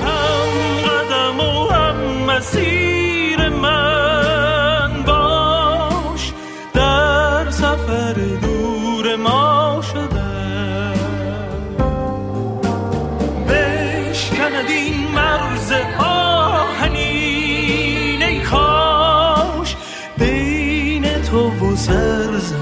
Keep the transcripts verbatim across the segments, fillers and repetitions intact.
هم قدم و هم مسیر من باش، در سفر دور ما شدن بشکند این مرز آهنین، ای کاش بین تو و سرزمین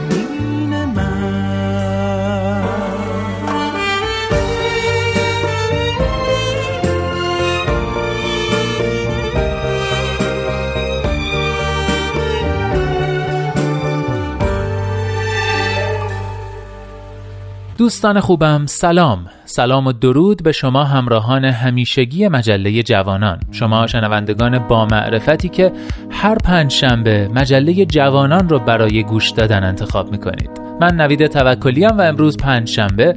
دوستان خوبم، سلام سلام و درود به شما همراهان همیشگی مجله جوانان، شما شنوندگان با معرفتی که هر پنج شنبه مجله جوانان رو برای گوش دادن انتخاب میکنید. من نوید توکلی ام و امروز پنج شنبه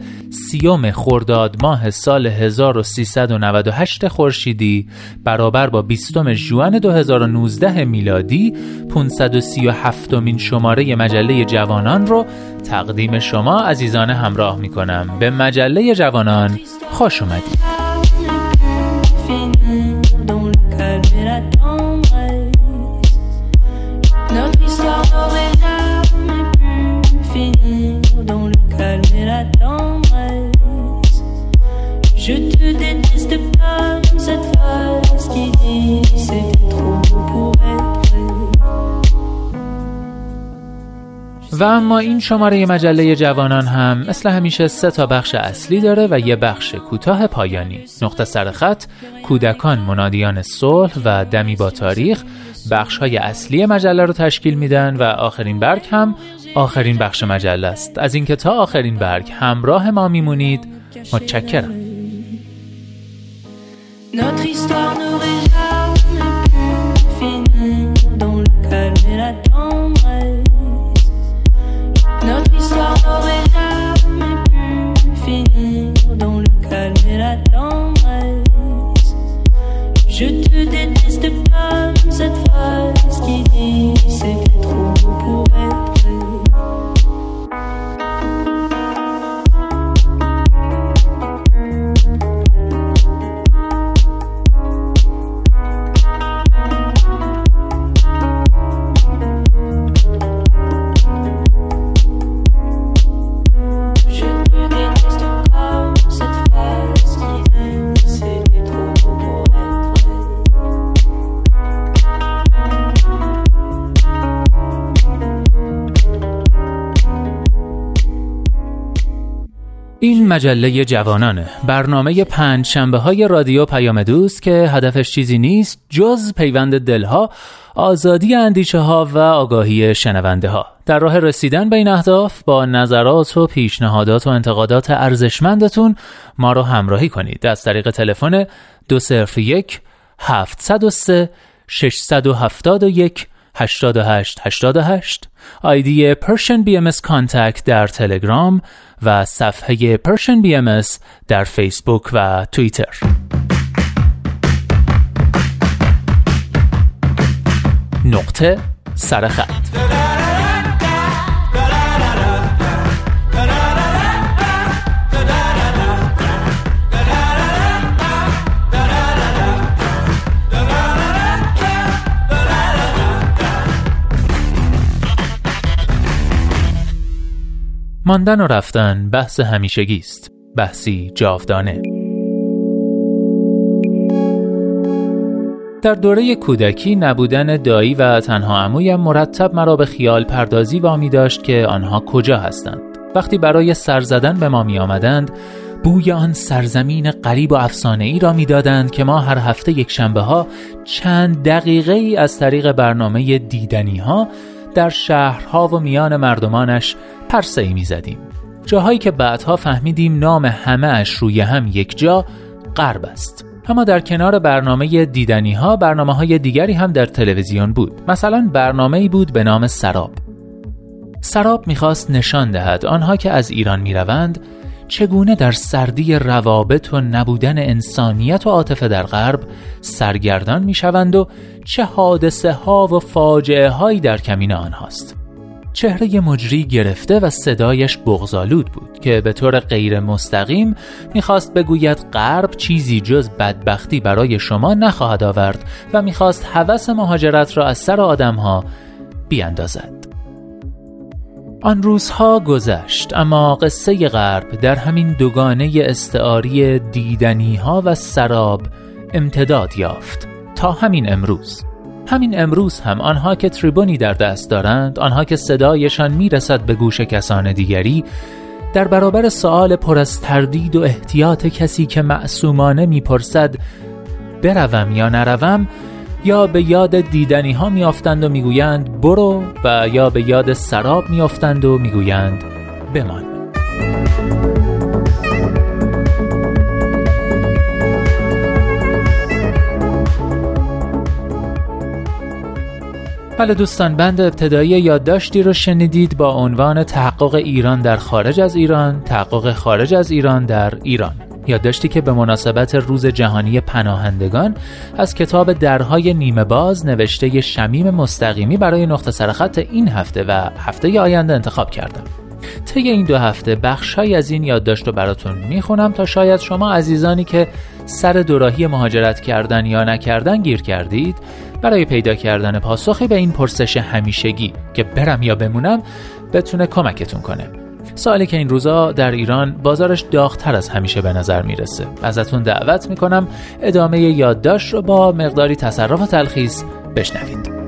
سیوم خرداد ماه سال هزار و سیصد و نود و هشت خورشیدی برابر با بیستم ژوئن دو هزار و نوزده میلادی پانصد و سی و هفت امین شماره مجله جوانان رو تقدیم شما عزیزان همراه میکنم. به مجله جوانان خوش اومدید. Je te déteste pas comme cette phrase qui dit c'était trop pour être vrai. و اما این شماره مجله جوانان هم مثل همیشه سه تا بخش اصلی داره و یه بخش کوتاه پایانی. نقطه سرخط، کودکان منادیان صلح و دمی با تاریخ بخش‌های اصلی مجله رو تشکیل میدن و آخرین برگ هم آخرین بخش مجله است. از اینکه تا آخرین برگ همراه ما میمونید متشکرم. Notre histoire n'aurait jamais pu finir dans le calme et la tendresse. Notre histoire n'aurait jamais pu finir dans le calme et la tendresse. Je te déteste pas comme cette phrase qui dit c'était trop beau pour être vrai. این مجله جوانانه، برنامه پنج شنبه های رادیو پیام دوست که هدفش چیزی نیست جز پیوند دلها، آزادی اندیشه ها و آگاهی شنونده ها. در راه رسیدن به این اهداف با نظرات و پیشنهادات و انتقادات ارزشمندتون ما رو همراهی کنید از طریق تلفن دو صفر یک هفت صفر سه شش هفت یک هشت هشت هشت هشت، آیدی پرژن بی ام اس کانتکت در تلگرام و صفحه پرژن بی ام اس در فیسبوک و توییتر. نقطه سرخط. ماندن و رفتن بحث همیشگیست، بحثی جاودانه. در دوره کودکی نبودن دایی و تنها عمویم مرتب مرا به خیال پردازی وامی داشت که آنها کجا هستند. وقتی برای سر زدن به ما می آمدند، بوی آن سرزمین غریب و افسانه‌ای را می دادند که ما هر هفته یک شنبه ها چند دقیقه ای از طریق برنامه دیدنی ها در شهرها و میان مردمانش پرسه‌ای می زدیم. جاهایی که بعدها فهمیدیم نام همه اش روی هم یک جا غرب است. اما در کنار برنامه دیدنی ها برنامه های دیگری هم در تلویزیون بود. مثلا برنامه‌ای بود به نام سراب. سراب می‌خواست نشان دهد آنها که از ایران می‌روند چگونه در سردی روابط و نبودن انسانیت و عاطفه در غرب سرگردان می‌شوند و چه حادثه ها و فاجعه هایی در کمین آنهاست. چهره مجری گرفته و صدایش بغض‌آلود بود که به طور غیر مستقیم می‌خواست بگوید غرب چیزی جز بدبختی برای شما نخواهد آورد و می‌خواست هوس مهاجرت را از سر آدم‌ها بیاندازد. آن روزها گذشت، اما قصه غرب در همین دوگانه استعاری دیدنی‌ها و سراب امتداد یافت تا همین امروز. همین امروز هم آنها که تریبونی در دست دارند، آنها که صدایشان میرسد به گوش کسان دیگری، در برابر سؤال پر از تردید و احتیاط کسی که معصومانه میپرسد بروم یا نروم، یا به یاد دیدنی ها میافتند و میگویند برو، و یا به یاد سراب میافتند و میگویند بمان. بله دوستان، بند ابتدایی یادداشتی رو شنیدید با عنوان تحقق ایران در خارج از ایران، تحقق خارج از ایران در ایران. یادداشتی که به مناسبت روز جهانی پناهندگان از کتاب درهای نیمه باز نوشته شمیم مستقیمی برای نقطه سرخط این هفته و هفته آینده انتخاب کردم. طی این دو هفته بخشای از این یادداشت رو براتون میخونم تا شاید شما عزیزانی که سر دوراهی مهاجرت کردن یا نکردن گیر کردید، برای پیدا کردن پاسخی به این پرسش همیشگی که برم یا بمونم بتونه کمکتون کنه. سوالی که این روزا در ایران بازارش داغ‌تر از همیشه به نظر میرسه. ازتون دعوت میکنم ادامه یادداشت رو با مقداری تصرف و تلخیص بشنوید.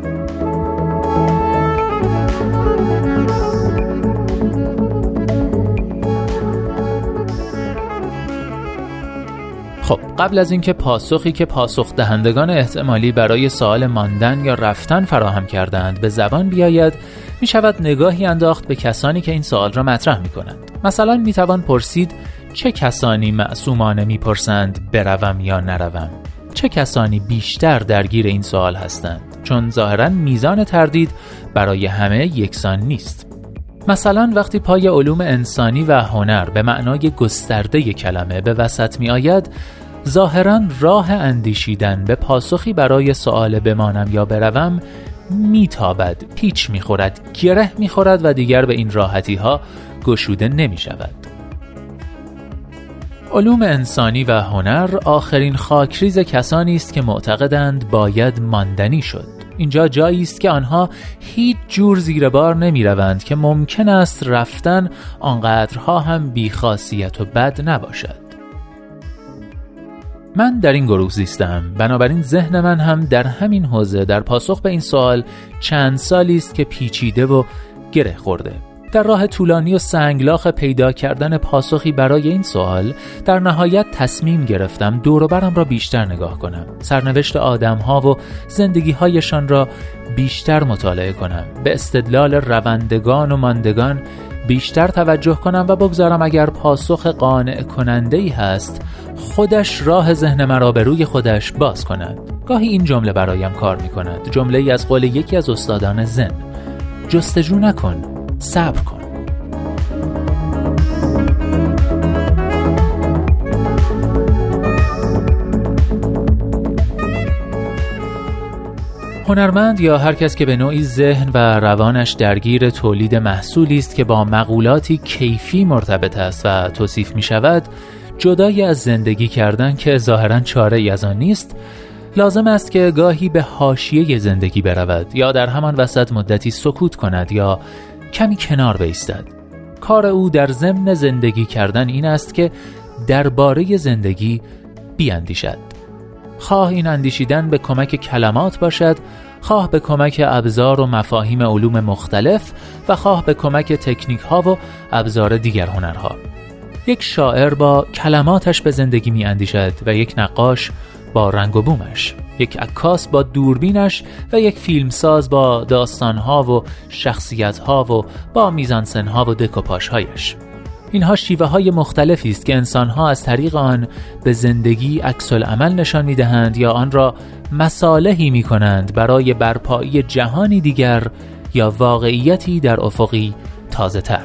خب قبل از اینکه پاسخی که پاسخ دهندگان احتمالی برای سوال ماندن یا رفتن فراهم کردند به زبان بیاید، می شود نگاهی انداخت به کسانی که این سوال را مطرح می کنند. مثلا می توان پرسید چه کسانی معصومانه می پرسند بروم یا نروم؟ چه کسانی بیشتر درگیر این سوال هستند؟ چون ظاهراً میزان تردید برای همه یکسان نیست. مثلا وقتی پای علوم انسانی و هنر به معنای گسترده کلمه به وسط می آید، ظاهراً راه اندیشیدن به پاسخی برای سؤال بمانم یا بروم میتابد، پیچ میخورد، گره میخورد و دیگر به این راحتی ها گشوده نمی شود. علوم انسانی و هنر آخرین خاکریز کسانی است که معتقدند باید ماندنی شد. اینجا جایی است که آنها هیچ جور زیر بار نمی روند که ممکن است رفتن آنقدرها هم بیخاصیت و بد نباشد. من در این گروه زیستم، بنابراین ذهن من هم در همین حوزه در پاسخ به این سوال چند سالی است که پیچیده و گره خورده. در راه طولانی و سنگلاخ پیدا کردن پاسخی برای این سوال، در نهایت تصمیم گرفتم دور و برم را بیشتر نگاه کنم، سرنوشت آدم‌ها و زندگی‌هایشان را بیشتر مطالعه کنم، به استدلال روندگان و ماندگان بیشتر توجه کنم و بگذارم اگر پاسخ قانع کننده‌ای هست خودش راه ذهن مرا به روی خودش باز کند. گاهی این جمله برایم کار می‌کند، جمله‌ای از قول یکی از استادان ذهن: جستجو نکن، صبر کن. هنرمند یا هر کس که به نوعی ذهن و روانش درگیر تولید محصولی است که با مقولاتی کیفی مرتبط است و توصیف می شود، جدای از زندگی کردن که ظاهراً چاره ای از آن نیست، لازم است که گاهی به حاشیه زندگی برود یا در همان وسط مدتی سکوت کند یا کمی کنار بایستد. کار او در ضمن زندگی کردن این است که درباره زندگی بیاندیشد. خواه این اندیشیدن به کمک کلمات باشد، خواه به کمک ابزار و مفاهیم علوم مختلف و خواه به کمک تکنیک ها و ابزار دیگر هنرها. یک شاعر با کلماتش به زندگی می اندیشد و یک نقاش با رنگ و بومش، یک عکاس با دوربینش و یک فیلمساز با داستانها و شخصیتها و با میزانسنها و دکوپاژهایش. اینها شیوه های مختلفی است که انسانها از طریق آن به زندگی عکس العمل نشان می دهند یا آن را مصالحی می کنند برای برپایی جهانی دیگر یا واقعیتی در افقی تازه تر.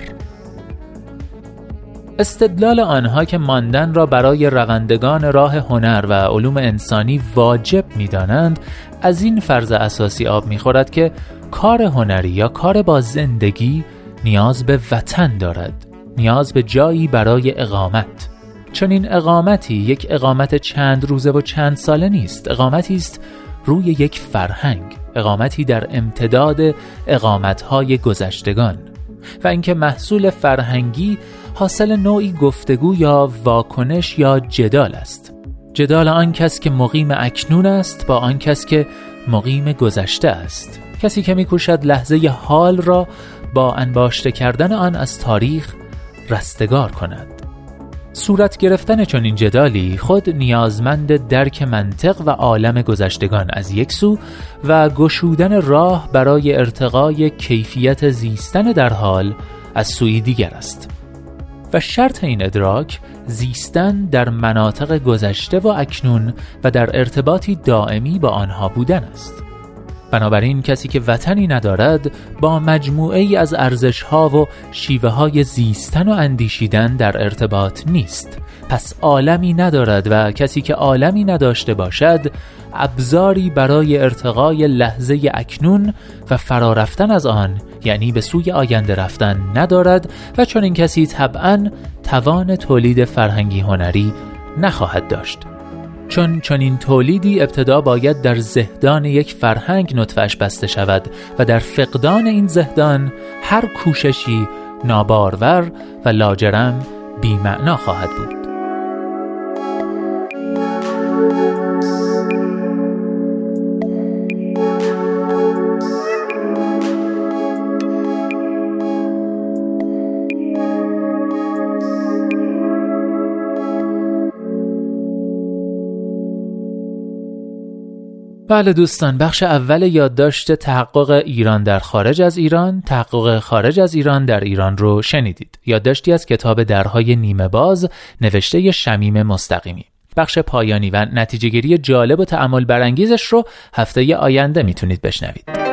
استدلال آنها که ماندن را برای روندگان راه هنر و علوم انسانی واجب می دانند، از این فرض اساسی آب می خورد که کار هنری یا کار با زندگی نیاز به وطن دارد، نیاز به جایی برای اقامت. چنین اقامتی یک اقامت چند روزه و چند ساله نیست، اقامتی است روی یک فرهنگ، اقامتی در امتداد اقامتهای گذشتگان و اینکه محصول فرهنگی حاصل نوعی گفتگو یا واکنش یا جدال است. جدال آن کس که مقیم اکنون است با آن کس که مقیم گذشته است. کسی که می‌کوشد لحظه حال را با انباشته کردن آن از تاریخ رستگار کند. صورت گرفتن چنین جدالی خود نیازمند درک منطق و عالم گذشتگان از یک سو و گشودن راه برای ارتقای کیفیت زیستن در حال از سوی دیگر است. و شرط این ادراک زیستن در مناطق گذشته و اکنون و در ارتباطی دائمی با آنها بودن است. بنابراین کسی که وطنی ندارد با مجموعه ای از ارزش‌ها و شیوه‌های زیستن و اندیشیدن در ارتباط نیست، پس عالمی ندارد و کسی که عالمی نداشته باشد ابزاری برای ارتقای لحظه اکنون و فرارفتن از آن، یعنی به سوی آینده رفتن ندارد و چون این کسی طبعاً توان تولید فرهنگی هنری نخواهد داشت. چون چنین تولیدی ابتدا باید در زهدان یک فرهنگ نطفه‌اش بسته شود و در فقدان این زهدان هر کوششی نابارور و لاجرم بی‌معنا خواهد بود. بله دوستان، بخش اول یادداشت تحقق ایران در خارج از ایران، تحقق خارج از ایران در ایران رو شنیدید. یادداشتی از کتاب درهای نیمه باز نوشته شمیم مستقیمی. بخش پایانی و نتیجه‌گیری جالب و تأمل برانگیزش رو هفته آینده میتونید بشنوید.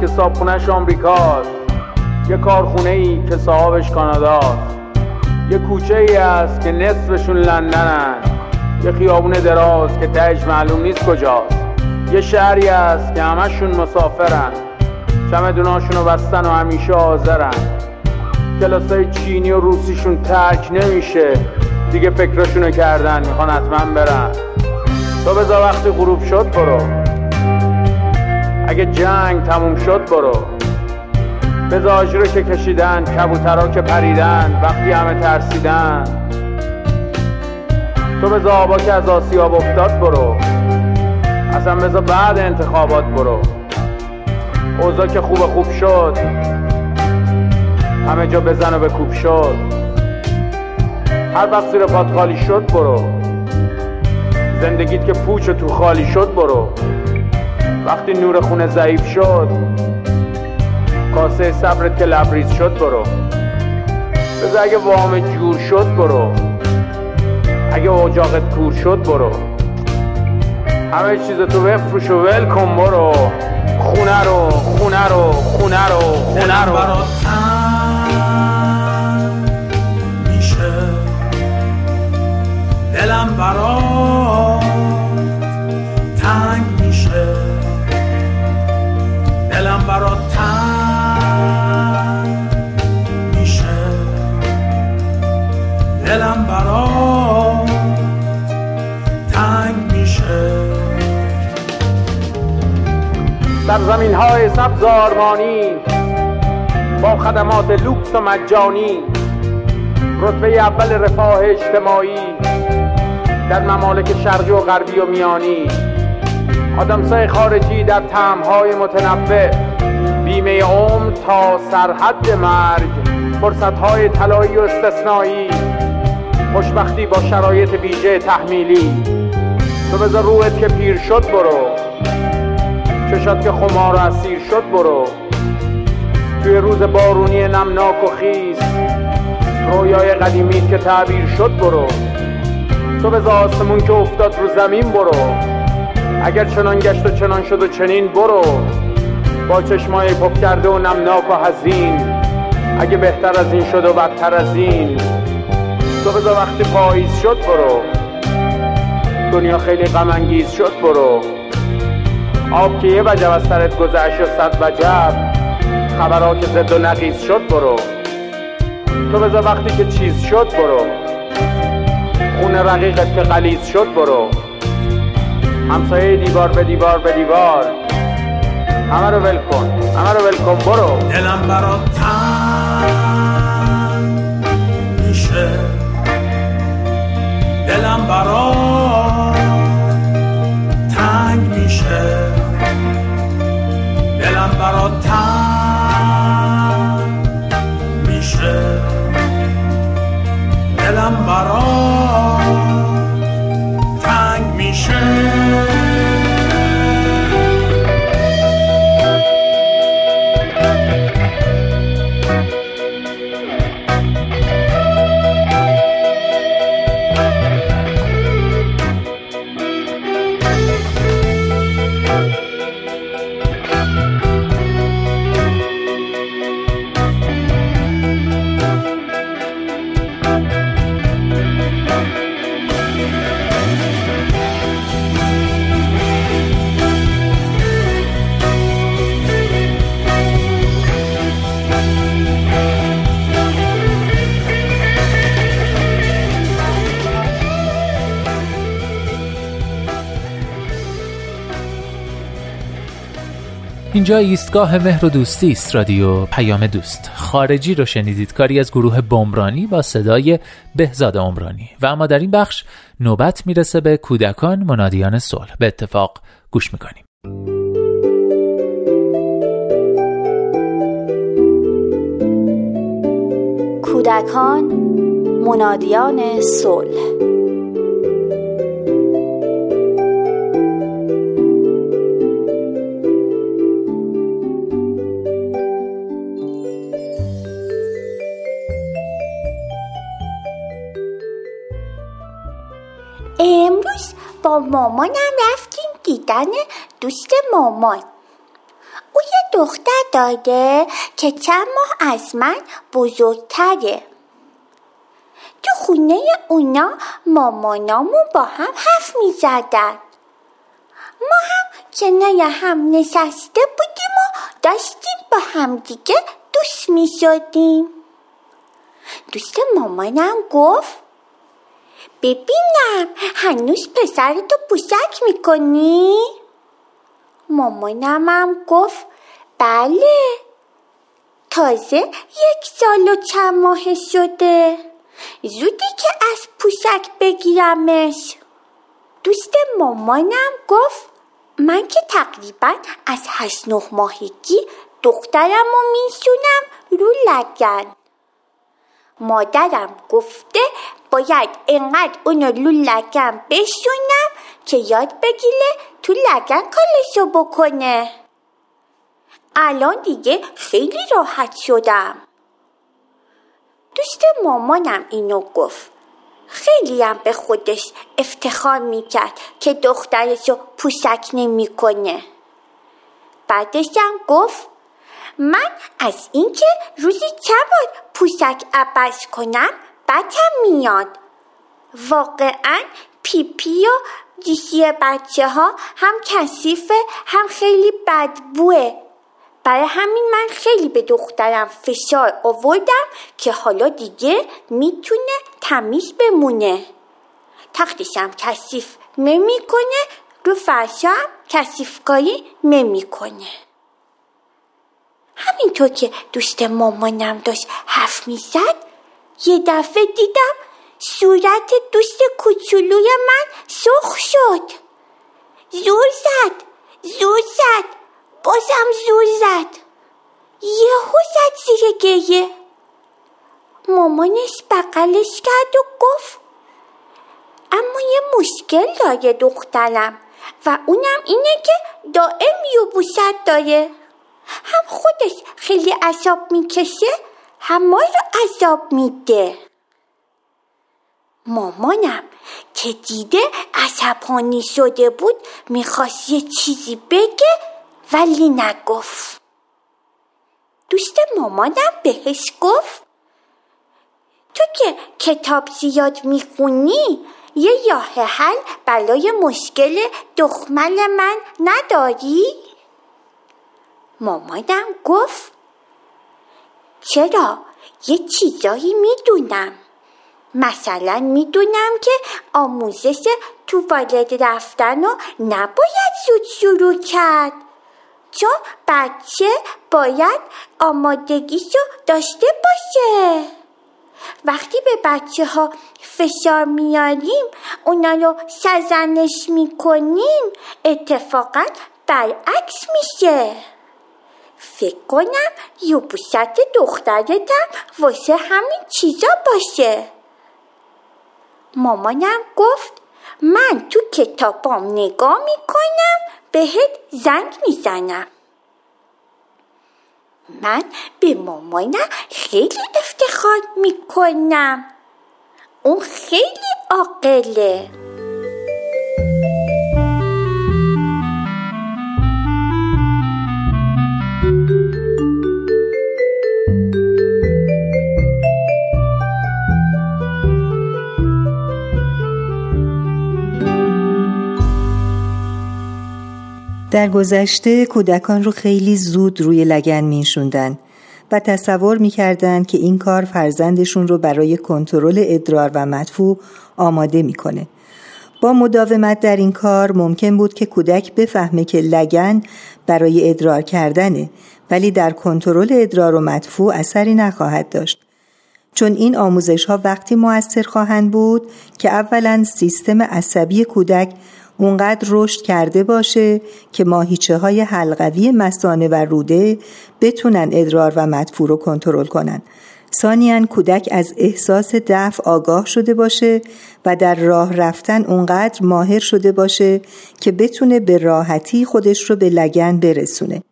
که صابخونه‌اش آمریکاست، یه کارخونه‌ای که صاحبش کاناداست، یه کوچه‌ای است که نصفشون لندنن، یه خیابون دراز که تهش معلوم نیست کجاست، یه شهری است که همشون مسافرن، چمدوناشون رو بستن و همیشه حاضرن، کلاسای چینی و روسیشون ترک نمیشه، دیگه فکرشونو کردن، میخوان حتما برن. تو بذار وقتی غروب شد برو، اگه جنگ تموم شد برو، بذار آجرو که کشیدن، کبوترها که پریدن، وقتی همه ترسیدن، تو بذار آبا که از آسیاب افتاد برو، اصلا بذار بعد انتخابات برو، اوضاع که خوب خوب شد همه جا بزن و بکوب شد، هر وقت زیر پات خالی شد برو، زندگیت که پوچ و تو خالی شد برو، وقتی نور خونه ضعیف شد، کاسه صبرت که لبریز شد برو، بذار اگه وام جور شد برو، اگه اجاقت کور شد برو، همه چیز تو بفروش و ول کن برو، خونه رو خونه رو خونه رو خونه رو برات تن میشه، برات تنگ میشه، دلم برات تنگ میشه، دلم برات تنگ میشه. در زمین‌های سبز آرمانی با خدمات لوکس و مجانی رتبه اول رفاه اجتماعی در ممالک شرقی و غربی و میانی، آدمسای خارجی در طعم‌های متنوع، بیمه عمر تا سرحد مرگ، فرصت‌های طلایی و استثنایی، خوشبختی با شرایط ویژه تحمیلی. تو بذار روحت که پیر شد برو، چشات که خمار و اسیر شد برو، توی روز بارونی نمناک و خیس رویای قدیمیت که تعبیر شد برو، تو بذار آسمون که افتاد رو زمین برو، اگر چنان گشت و چنان شد و چنین برو، با چشمای پف کرده و نمناک و حزین، اگه بهتر از این شد و بدتر از این، تو بذار وقتی پاییز شد برو، دنیا خیلی غم انگیز شد برو. آب که یه وجب از سرت گذشت و صد وجب، خبرها که زد و نقیز شد برو، تو بذار وقتی که چیز شد برو، خون رقیقت که غلیظ شد برو. همسایه دیوار به دیوار به دیوار، همه رو ول کن، همه رو ول کن برو. دلم برات تنگ میشه، دلم برات تنگ میشه، دلم برات تنگ میشه، دلم برات تنگ میشه. اینجا ایستگاه مهر و دوستی است، رادیو پیام دوست. خارجی رو شنیدید، کاری از گروه بمرانی با صدای بهزاد عمرانی. و اما در این بخش نوبت میرسه به کودکان منادیان صلح. به اتفاق گوش میکنیم. کودکان منادیان صلح. امروز با مامانم رفتیم دیدن دوست مامان. او یه دختر داره که چند ماه از من بزرگتره. تو خونه اونا مامانامون با هم حرف میزدن. ما هم کنار هم نشسته بودیم و داشتیم با هم دیگه دوست میشدیم. دوست مامانم گفت ببینم هنوز پسرتو پوشک میکنی؟ مامانمم گفت بله، تازه یک سال و چند ماه شده، زودی که از پوشک بگیرمش. دوست مامانم گفت من که تقریبا از هشت نه ماهگی دخترمو میشونم رو لگن. مادرم گفته باید اینقدر اونو رو لگن بشونم که یاد بگیره تو لگن کارشو بکنه. الان دیگه خیلی راحت شدم. دوست مامانم اینو گفت. خیلی هم به خودش افتخار میکرد که دخترشو پوشک نمیکنه. بعدشم گفت من از اینکه روزی چند بار پوشک عوض کنم بدم میاد. واقعا پیپی و دیسی بچه ها هم کثیفه هم خیلی بدبوه. برای همین من خیلی به دخترم فشار آوردم که حالا دیگه میتونه تمیز بمونه. تختشم کثیف نمی‌کنه، رو فرشم کثیفکاری نمی‌کنه. همینطور که دوست مامانم داشت حرف می‌زد، یه دفعه دیدم صورت دوست کوچولوی من سرخ شد. زور زد، زور زد، بازم زور زد. یهو زد زیر گریه. مامانش بغلش کرد و گفت اما یه مشکل داره دخترم و اونم اینه که دائم یبوست داره. هم خودش خیلی عذاب میکشه، هم ما رو عذاب میده. مامانم که دیده عصبانی شده بود، میخواست یه چیزی بگه ولی نگفت. دوست مامانم بهش گفت تو که کتاب زیاد میخونی، یه راه حل برای مشکل دخمل من نداری؟ مامانم گفت چرا، یه چیزایی میدونم. مثلا میدونم که آموزش توالت رفتن رو نباید زود شروع کرد، چون بچه باید آمادگیشو داشته باشه. وقتی به بچه ها فشار میاریم، اونا رو سرزنش میکنیم، اتفاقا برعکس میشه. فکر کنم یبوست دخترتم واسه همین چیزا باشه. مامانم گفت من تو کتابام نگاه میکنم، بهت زنگ میزنم. من به مامانم خیلی افتخار میکنم، اون خیلی عاقله. در گذشته کودکان رو خیلی زود روی لگن میشوندن و تصور میکردن که این کار فرزندشون رو برای کنترل ادرار و مدفوع آماده میکنه. با مداومت در این کار ممکن بود که کودک بفهمه که لگن برای ادرار کردنه، ولی در کنترل ادرار و مدفوع اثری نخواهد داشت. چون این آموزش ها وقتی مؤثر خواهند بود که اولا سیستم عصبی کودک اونقدر رشد کرده باشه که ماهیچه های حلقوی مثانه و روده بتونن ادرار و مدفوع رو کنترل کنن. ثانیاً کودک از احساس دفع آگاه شده باشه و در راه رفتن اونقدر ماهر شده باشه که بتونه به راحتی خودش رو به لگن برسونه.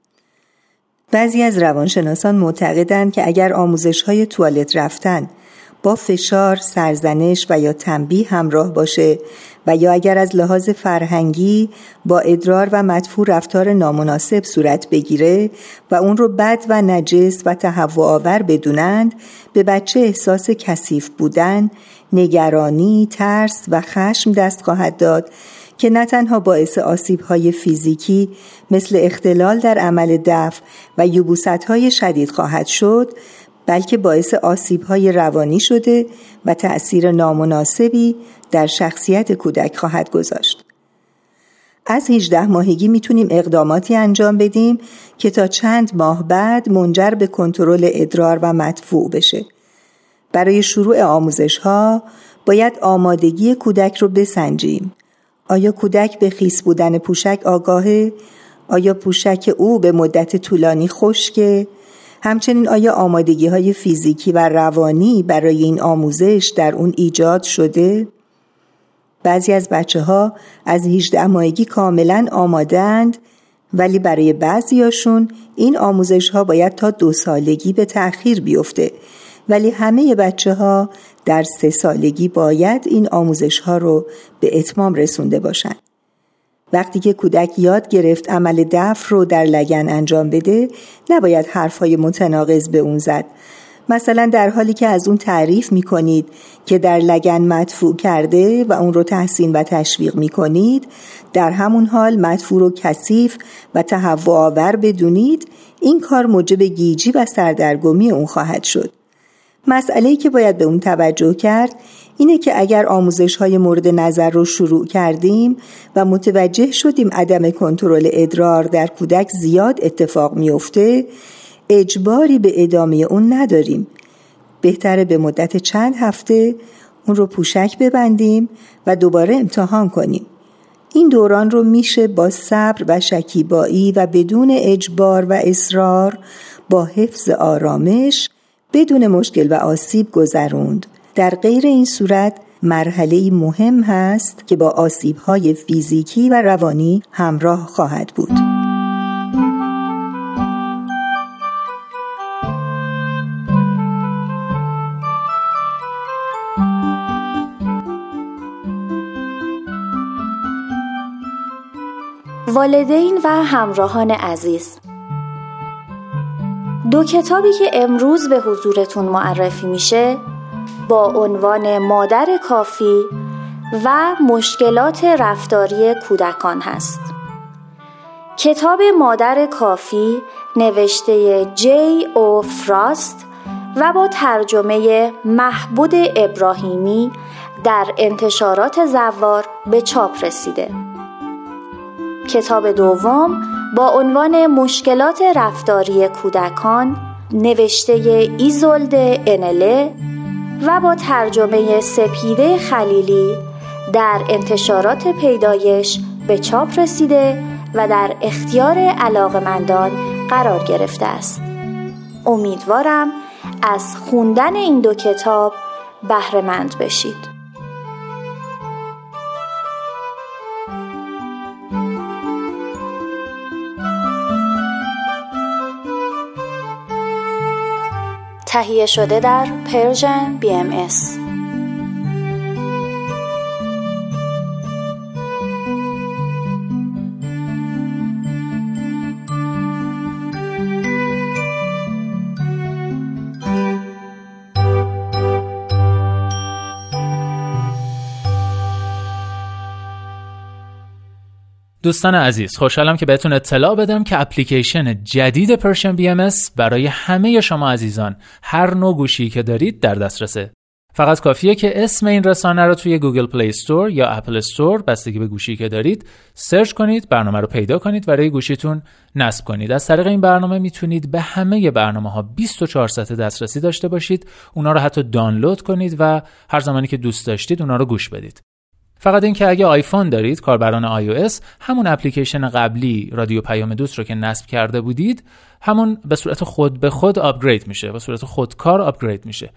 بعضی از روانشناسان معتقدن که اگر آموزش های توالت رفتن با فشار، سرزنش و یا تنبیه همراه باشه و یا اگر از لحاظ فرهنگی با ادرار و مدفوع رفتار نامناسب صورت بگیره و اون رو بد و نجس و تهوع‌آور بدونند، به بچه احساس کثیف بودن، نگرانی، ترس و خشم دست خواهد داد که نه تنها باعث آسیب‌های فیزیکی مثل اختلال در عمل دفع و یبوست‌های شدید خواهد شد، بلکه باعث آسیب‌های روانی شده و تأثیر نامناسبی در شخصیت کودک خواهد گذاشت. از هجده ماهگی میتونیم اقداماتی انجام بدیم که تا چند ماه بعد منجر به کنترل ادرار و مدفوع بشه. برای شروع آموزش‌ها باید آمادگی کودک رو بسنجیم. آیا کودک به خیس بودن پوشک آگاهه؟ آیا پوشک او به مدت طولانی خشکه؟ همچنین آیا آمادگی‌های فیزیکی و روانی برای این آموزش در اون ایجاد شده؟ بعضی از بچه‌ها از هجده ماهگی کاملاً آمادند، ولی برای بعضیاشون این آموزش‌ها باید تا دو سالگی به تأخیر بیفته، ولی همه بچه‌ها در سه سالگی باید این آموزش‌ها رو به اتمام رسونده باشند. وقتی که کودک یاد گرفت عمل دفع رو در لگن انجام بده، نباید حرفهای متناقض به اون زد، مثلا در حالی که از اون تعریف میکنید که در لگن مدفوع کرده و اون رو تحسین و تشویق میکنید، در همون حال مدفوع رو کثیف و تهوع آور بدونید، این کار موجب گیجی و سردرگمی اون خواهد شد. مسئله‌ای که باید به اون توجه کرد اینه که اگر آموزش‌های مورد نظر رو شروع کردیم و متوجه شدیم عدم کنترل ادرار در کودک زیاد اتفاق میفته، اجباری به ادامه اون نداریم. بهتره به مدت چند هفته اون رو پوشک ببندیم و دوباره امتحان کنیم. این دوران رو میشه با صبر و شکیبایی و بدون اجبار و اصرار، با حفظ آرامش، بدون مشکل و آسیب گذروند. در غیر این صورت مرحله‌ای مهم هست که با آسیب‌های فیزیکی و روانی همراه خواهد بود. والدین و همراهان عزیز، دو کتابی که امروز به حضورتون معرفی میشه با عنوان مادر کافی و مشکلات رفتاری کودکان هست. کتاب مادر کافی نوشته جی او فراست و با ترجمه محمود ابراهیمی در انتشارات زوار به چاپ رسیده. کتاب دوم با عنوان مشکلات رفتاری کودکان نوشته ایزولد انله ای و با ترجمه سپیده خلیلی در انتشارات پیدایش به چاپ رسیده و در اختیار علاقه‌مندان قرار گرفته است. امیدوارم از خوندن این دو کتاب بهره مند بشید. تهیه شده در پرژن بی ام اس. دوستان عزیز، خوشحالم که بهتون اطلاع بدم که اپلیکیشن جدید پرژن بی ام اس برای همه شما عزیزان هر نوع گوشی که دارید در دسترسه. فقط کافیه که اسم این رسانه رو توی گوگل پلی استور یا اپل استور، بستگی به گوشی که دارید، سرچ کنید، برنامه رو پیدا کنید و روی گوشیتون نصب کنید. از طریق این برنامه میتونید به همه برنامه‌ها بیست و چهار ساعت دسترسی داشته باشید. اونا رو حتی دانلود کنید و هر زمانی که دوست داشتید اونا رو گوش بدید. فقط این که اگه آیفون دارید، کاربران iOS همون اپلیکیشن قبلی رادیو پیام دوست رو که نصب کرده بودید، همون به صورت خود به خود آپگرید میشه، به صورت خودکار آپگرید میشه.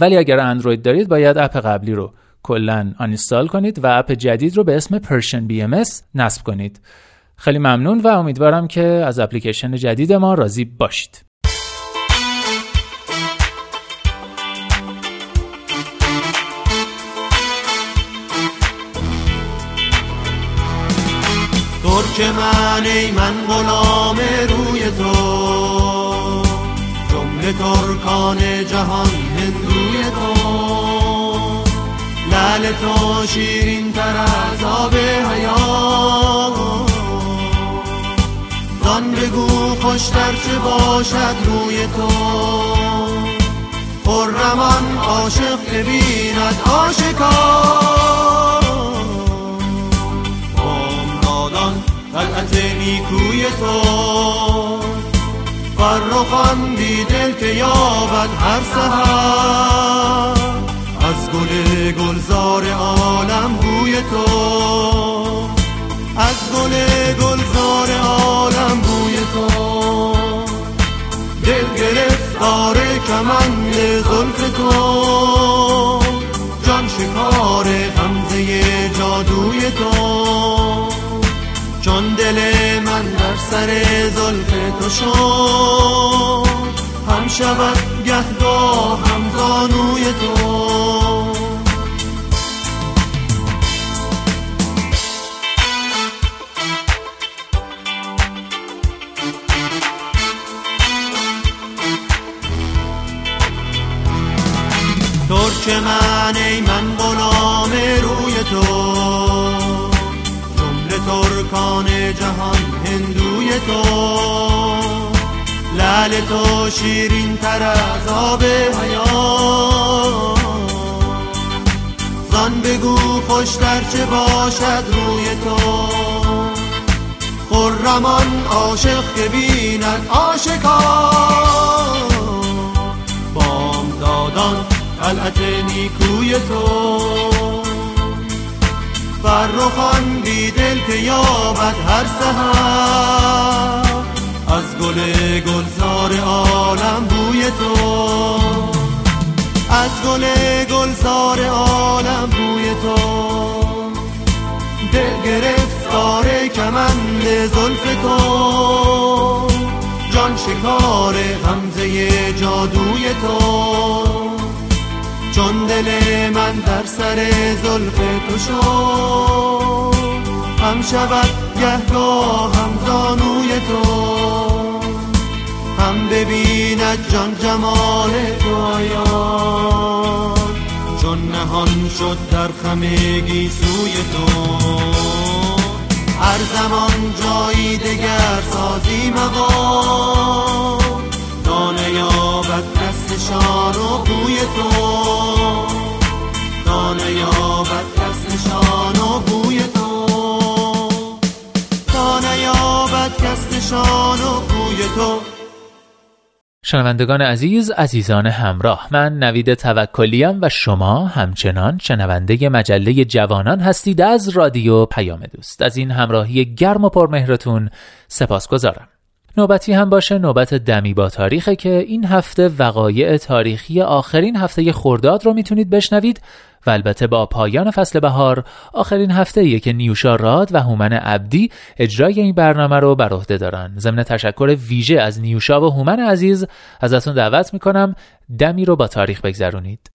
ولی اگر اندروید دارید، باید اپ قبلی رو کلاً آنستال کنید و اپ جدید رو به اسم پرشن بی ام اس نصب کنید. خیلی ممنون و امیدوارم که از اپلیکیشن جدید ما راضی باشید. که من ای من غلام روی تو، جمله ترکان جهان هندوی تو، لعل تو شیرین تر از آب حیات، زان بگو خوشتر چه باشد روی تو، خرمان عاشق ببیند عاشقا، طلعت نیکوی تو، فرخان بی دل که یابد هر سحر، از گل گلزار عالم بوی تو، از گل گلزار عالم بوی تو، دل گرفتار کمند زلف تو، جان شکار غمزه جادوی تو، چون دل من در سر زلف تو شد، هم شود گهگاه هم زانوی تو. من ای من غلام روی تو، جمله ترکان جهان هندوی تو، لعل تو شیرین تر از آب حیات، زان بگو خوشتر چه باشد روی تو. خرمان عاشق که بیند عاشقان، بامدادان قلعت نیکوی تو، فرخان بی دل که یابد هر سحر از گل گلزار عالم بوی تو، از گل گلزار عالم بوی تو. دل گرفت سار کمند زلف تو، جان شکار غمزه جادوی تو، چون دل من در سر زلف تو شد، هم شود گهگاه هم زانوی تو، هم ببیند جان جمال تو آیا، چون نهان شد در خم گیسوی تو. هر زمان جایی دگر سازی مقام، دانیابد دست شان و بوی تو، دانیابد دست شان و بوی تو، دانیابد دست شان و بوی تو. شنوندگان عزیز، عزیزان همراه، من نوید توکلیم و شما همچنان شنونده مجله جوانان هستید از رادیو پیام دوست. از این همراهی گرم و پرمهرتون سپاسگزارم. نوبتی هم باشه نوبت دمی با تاریخه که این هفته وقایع تاریخی آخرین هفته خرداد رو میتونید بشنوید و البته با پایان فصل بهار آخرین هفته‌ایه که نیوشا راد و هومن عبدی اجرای این برنامه رو بر عهده دارن. ضمن تشکر ویژه از نیوشا و هومن عزیز ازتون دعوت میکنم دمی رو با تاریخ بگذرونید.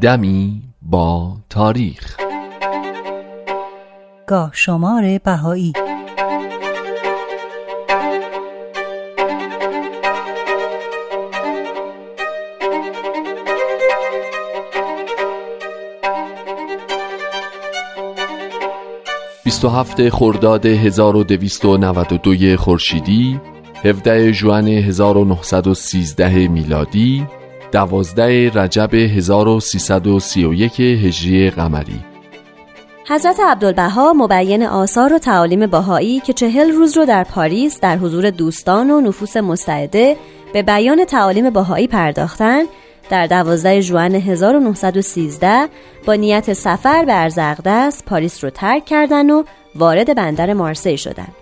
دمی با تاریخ، گاه شمار بهایی. بیست و هفتم خرداد هزار و دویست و نود و دو خورشیدی، هفدهم ژوئن هزار و نهصد و سیزده میلادی، دوازدهم رجب هزار و سیصد و سی و یک هجری قمری. حضرت عبدالبها مبین آثار و تعالیم بهایی که چهل روز رو در پاریس در حضور دوستان و نفوس مستعده به بیان تعالیم بهایی پرداختند، در دوازده ژوئن هزار و نهصد و سیزده با نیت سفر به ارزغدست پاریس رو ترک کردند و وارد بندر مارسی شدند.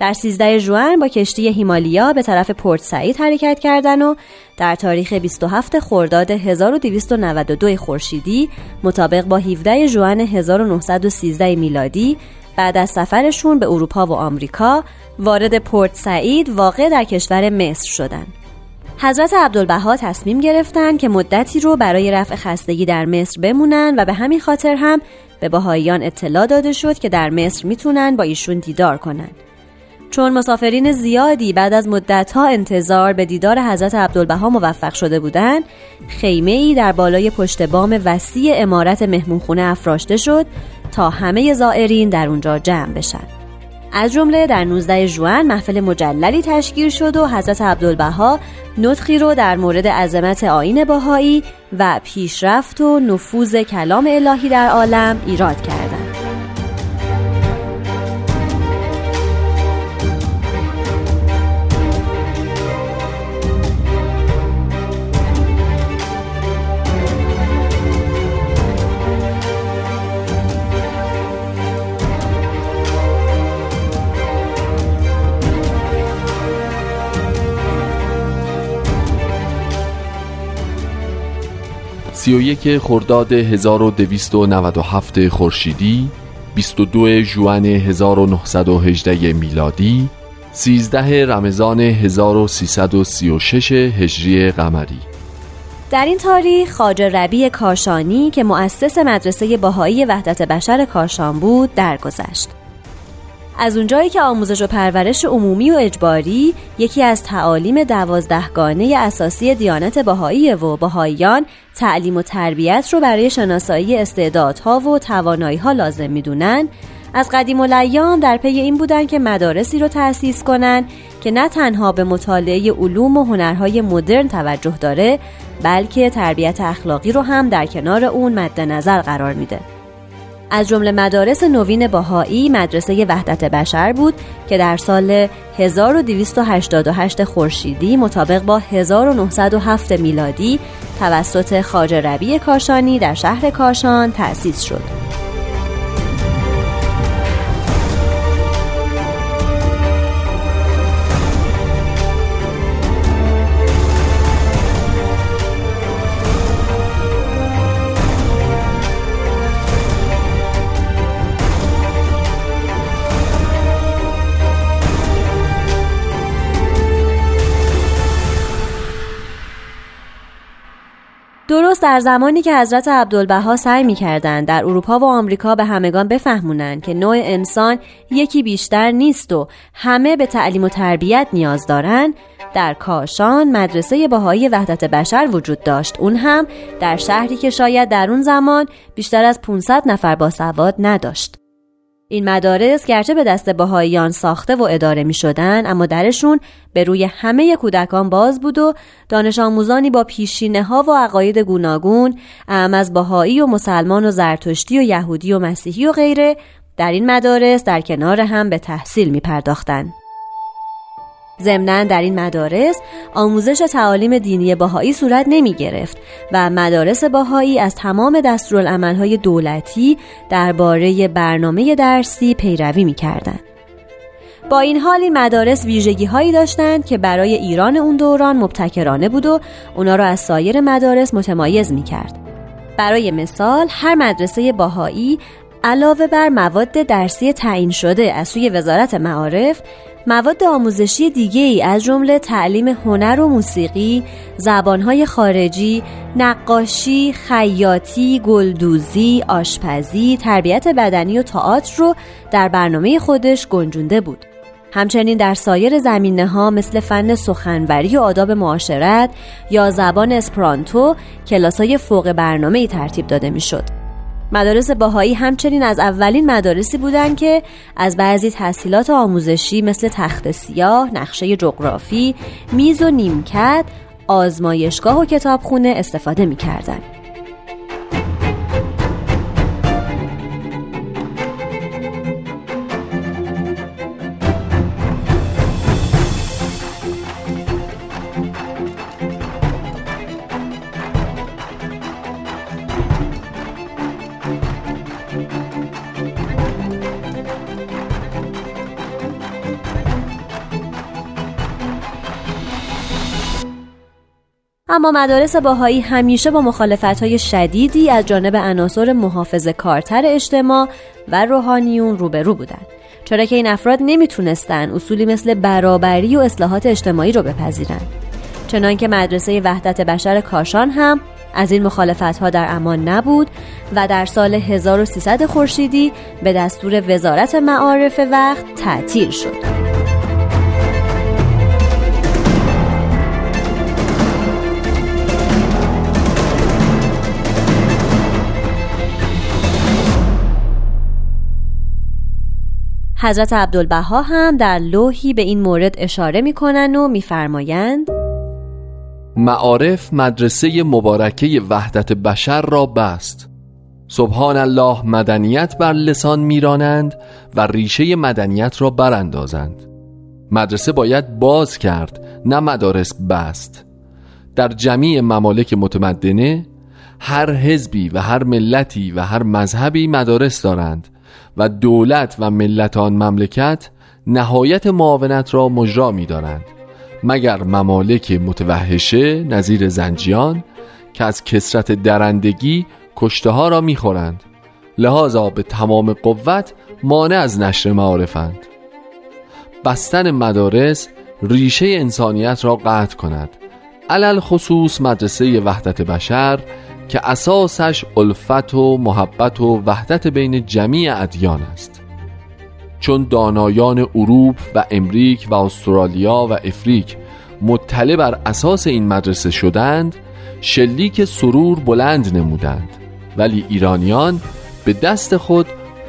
در سیزده ژوئن با کشتی هیمالیا به طرف پورت سعید حرکت کردند و در تاریخ بیست و هفتم خرداد هزار و دویست و نود و دو خورشیدی مطابق با هفدهم ژوئن هزار و نهصد و سیزده میلادی بعد از سفرشون به اروپا و آمریکا وارد پورت سعید واقع در کشور مصر شدند. حضرت عبدالبها تصمیم گرفتند که مدتی رو برای رفع خستگی در مصر بمونن و به همین خاطر هم به بهائیان اطلاع داده شد که در مصر میتونن با ایشون دیدار کنن. چون مسافرین زیادی بعد از مدت‌ها انتظار به دیدار حضرت عبدالبها موفق شده بودند، خیمه‌ای در بالای پشت بام وسیع عمارت مهمونخونه افراشته شد تا همه زائرین در اونجا جمع بشن. از جمله در نوزده ژوئن محفل مجللی تشکیل شد و حضرت عبدالبها نطقی رو در مورد عظمت آیین بهایی و پیشرفت و نفوذ کلام الهی در عالم ایراد کردند. سی و یکم خرداد هزار و دویست و نود و هفت خورشیدی، بیست و دوم ژوئن هزار و نهصد و هجده میلادی، سیزدهم رمضان هزار و سیصد و سی و شش هجری قمری. در این تاریخ خواجه ربی کاشانی که مؤسس مدرسه بهایی وحدت بشر کاشان بود درگذشت. از اونجایی که آموزش و پرورش عمومی و اجباری یکی از تعالیم دوازدهگانه اساسی دیانت بهاییه و بهاییان تعلیم و تربیت رو برای شناسایی استعدادها و توانایی‌ها لازم می‌دونن، از قدیم الایام در پی این بودن که مدارسی رو تأسیس کنن که نه تنها به مطالعه علوم و هنرهای مدرن توجه داره، بلکه تربیت اخلاقی رو هم در کنار اون مد نظر قرار میده. از جمله مدارس نوین بهایی مدرسه وحدت بشر بود که در سال هزار و دویست و هشتاد و هشت خورشیدی مطابق با هزار و نهصد و هفت میلادی توسط خواجه ربی کاشانی در شهر کاشان تأسیس شد. درست در زمانی که حضرت عبدالبها سعی می‌کردند در اروپا و آمریکا به همگان بفهمونن که نوع انسان یکی بیشتر نیست و همه به تعلیم و تربیت نیاز دارن، در کاشان مدرسه بهایی وحدت بشر وجود داشت، اون هم در شهری که شاید در اون زمان بیشتر از پانصد نفر باسواد نداشت. این مدارس گرچه به دست بهاییان ساخته و اداره می شدن، اما درشون به روی همه کودکان باز بود و دانش آموزانی با پیشینه ها و عقاید گوناگون اعم از بهایی و مسلمان و زرتشتی و یهودی و مسیحی و غیره در این مدارس در کنار هم به تحصیل می پرداختن. ضمناً در این مدارس آموزش تعالیم دینی بهایی صورت نمی گرفت و مدارس بهایی از تمام دستورالعمل‌های دولتی درباره برنامه درسی پیروی می کردند. با این حال این مدارس ویژگی‌هایی داشتند که برای ایران اون دوران مبتکرانه بود و اونا را از سایر مدارس متمایز می کرد. برای مثال هر مدرسه بهایی علاوه بر مواد درسی تعیین شده از سوی وزارت معارف، مواد آموزشی دیگه‌ای از جمله تعلیم هنر و موسیقی، زبان‌های خارجی، نقاشی، خیاطی، گلدوزی، آشپزی، تربیت بدنی و تئاتر رو در برنامه خودش گنجونده بود. همچنین در سایر زمینه‌ها مثل فن سخنوری و آداب معاشرت یا زبان اسپرانتو کلاس‌های فوق برنامه‌ای ترتیب داده می‌شد. مدارس بهایی همچنین از اولین مدارسی بودند که از بعضی تسهیلات آموزشی مثل تخت سیاه، نقشه جغرافی، میز و نیمکت، آزمایشگاه و کتابخونه استفاده می‌کردند. اما مدارس بهایی همیشه با مخالفت‌های شدیدی از جانب عناصر محافظه‌کارتر اجتماع و روحانیون روبرو بودند، چرا که این افراد نمیتونستن اصولی مثل برابری و اصلاحات اجتماعی رو بپذیرن. چنانکه مدرسه وحدت بشر کاشان هم از این مخالفت‌ها در امان نبود و در سال هزار و سیصد خورشیدی به دستور وزارت معارف وقت تعطیل شد. حضرت عبدالبها هم در لوحی به این مورد اشاره می‌کنند و می‌فرمایند: معارف مدرسه مبارکه وحدت بشر را بست. سبحان الله مدنیت بر لسان می‌رانند و ریشه مدنیت را براندازند. مدرسه باید باز کرد، نه مدارس بست. در جمیع ممالک متمدنه هر حزبی و هر ملتی و هر مذهبی مدارس دارند و دولت و ملت آن مملکت نهایت معاونت را مجرا می دارند، مگر ممالک متوحشه نظیر زنجیان که از کثرت درندگی کشته ها را می خورند، لحاظا به تمام قوت مانع از نشر معارفند. بستن مدارس ریشه انسانیت را قطع کند، علل خصوص مدرسه وحدت بشر که اساسش الفت و محبت و وحدت بین جمیع ادیان است. چون دانایان اروپ و امریک و استرالیا و افریک مطلع بر اساس این مدرسه شدند، شلیک سرور بلند نمودند، ولی ایرانیان به دست خود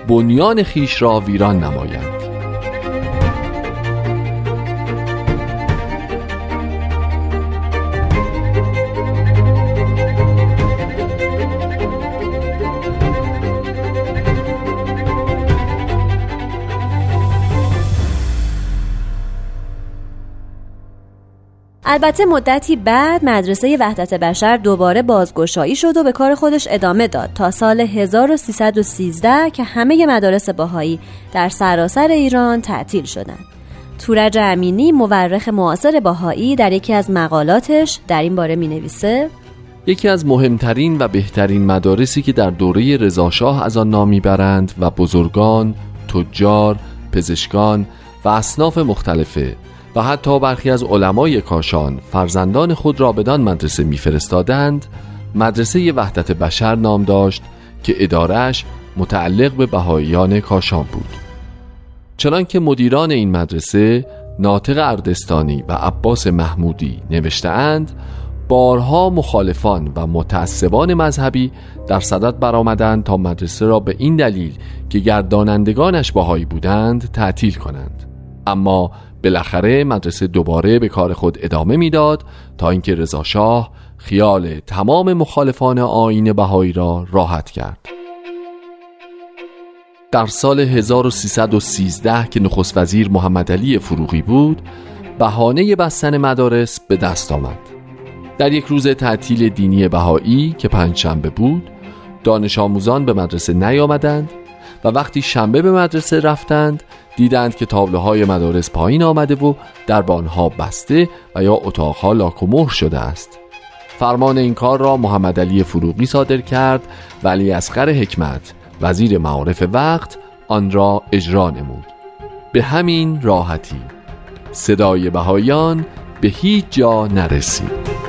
بنیان خیش را ویران نمایند. البته مدتی بعد مدرسه وحدت بشر دوباره بازگشایی شد و به کار خودش ادامه داد تا سال هزار و سیصد و سیزده که همه مدارس بهایی در سراسر ایران تعطیل شدند. تورج امینی، مورخ معاصر بهایی، در یکی از مقالاتش در این باره می‌نویسه: یکی از مهمترین و بهترین مدارسی که در دوره رضاشاه از آن نام می‌برند و بزرگان، تجار، پزشکان و اصناف مختلفه و حتی برخی از علمای کاشان فرزندان خود را بدان مدرسه می‌فرستادند، مدرسه وحدت بشر نام داشت که اداره‌اش متعلق به بهائیان کاشان بود. چنانکه مدیران این مدرسه ناطق اردستانی و عباس محمودی نوشته‌اند، بارها مخالفان و متعصبان مذهبی در صدد برآمدند تا مدرسه را به این دلیل که گردانندگانش بهائی بودند تعطیل کنند، اما بالاخره مدرسه دوباره به کار خود ادامه میداد تا اینکه رضا شاه خیال تمام مخالفان آیین بهایی را راحت کرد. در سال هزار و سیصد و سیزده که نخست وزیر محمد علی فروغی بود، بهانه بستن مدارس به دست آمد. در یک روز تعطیل دینی بهایی که پنج شنبه بود، دانش آموزان به مدرسه نیامدند و وقتی شنبه به مدرسه رفتند دیدند که تابلوهای مدارس پایین آمده و دربانها بسته و یا اتاقها لاک و مهر شده است. فرمان این کار را محمد علی فروغی صادر کرد و علی اصغر حکمت، وزیر معارف وقت، آن را اجرا نمود. به همین راحتی صدای بهائیان به هیچ جا نرسید.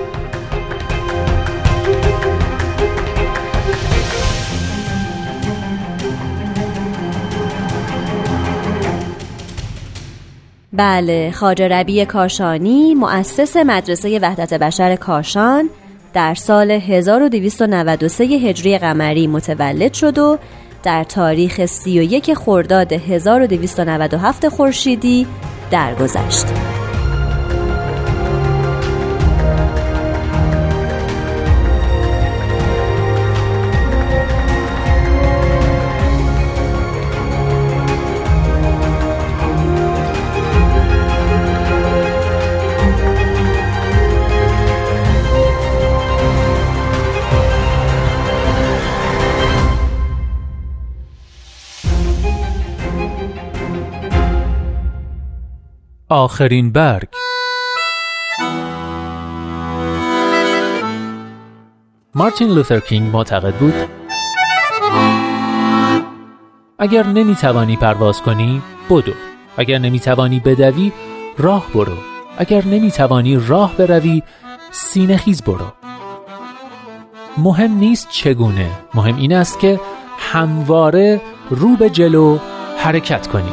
بله، خواجه ربیع کاشانی، مؤسس مدرسه وحدت بشر کاشان، در سال هزار و دویست و نود و سه هجری قمری متولد شد و در تاریخ سی و یک خرداد هزار و دویست و نود و هفت خورشیدی درگذشت. آخرین برگ. مارتین لوتر کینگ معتقد بود اگر نمیتوانی پرواز کنی بدو، اگر نمیتوانی بدوی راه برو، اگر نمیتوانی راه بروی سینه خیز برو. مهم نیست چگونه، مهم این است که همواره رو به جلو حرکت کنی.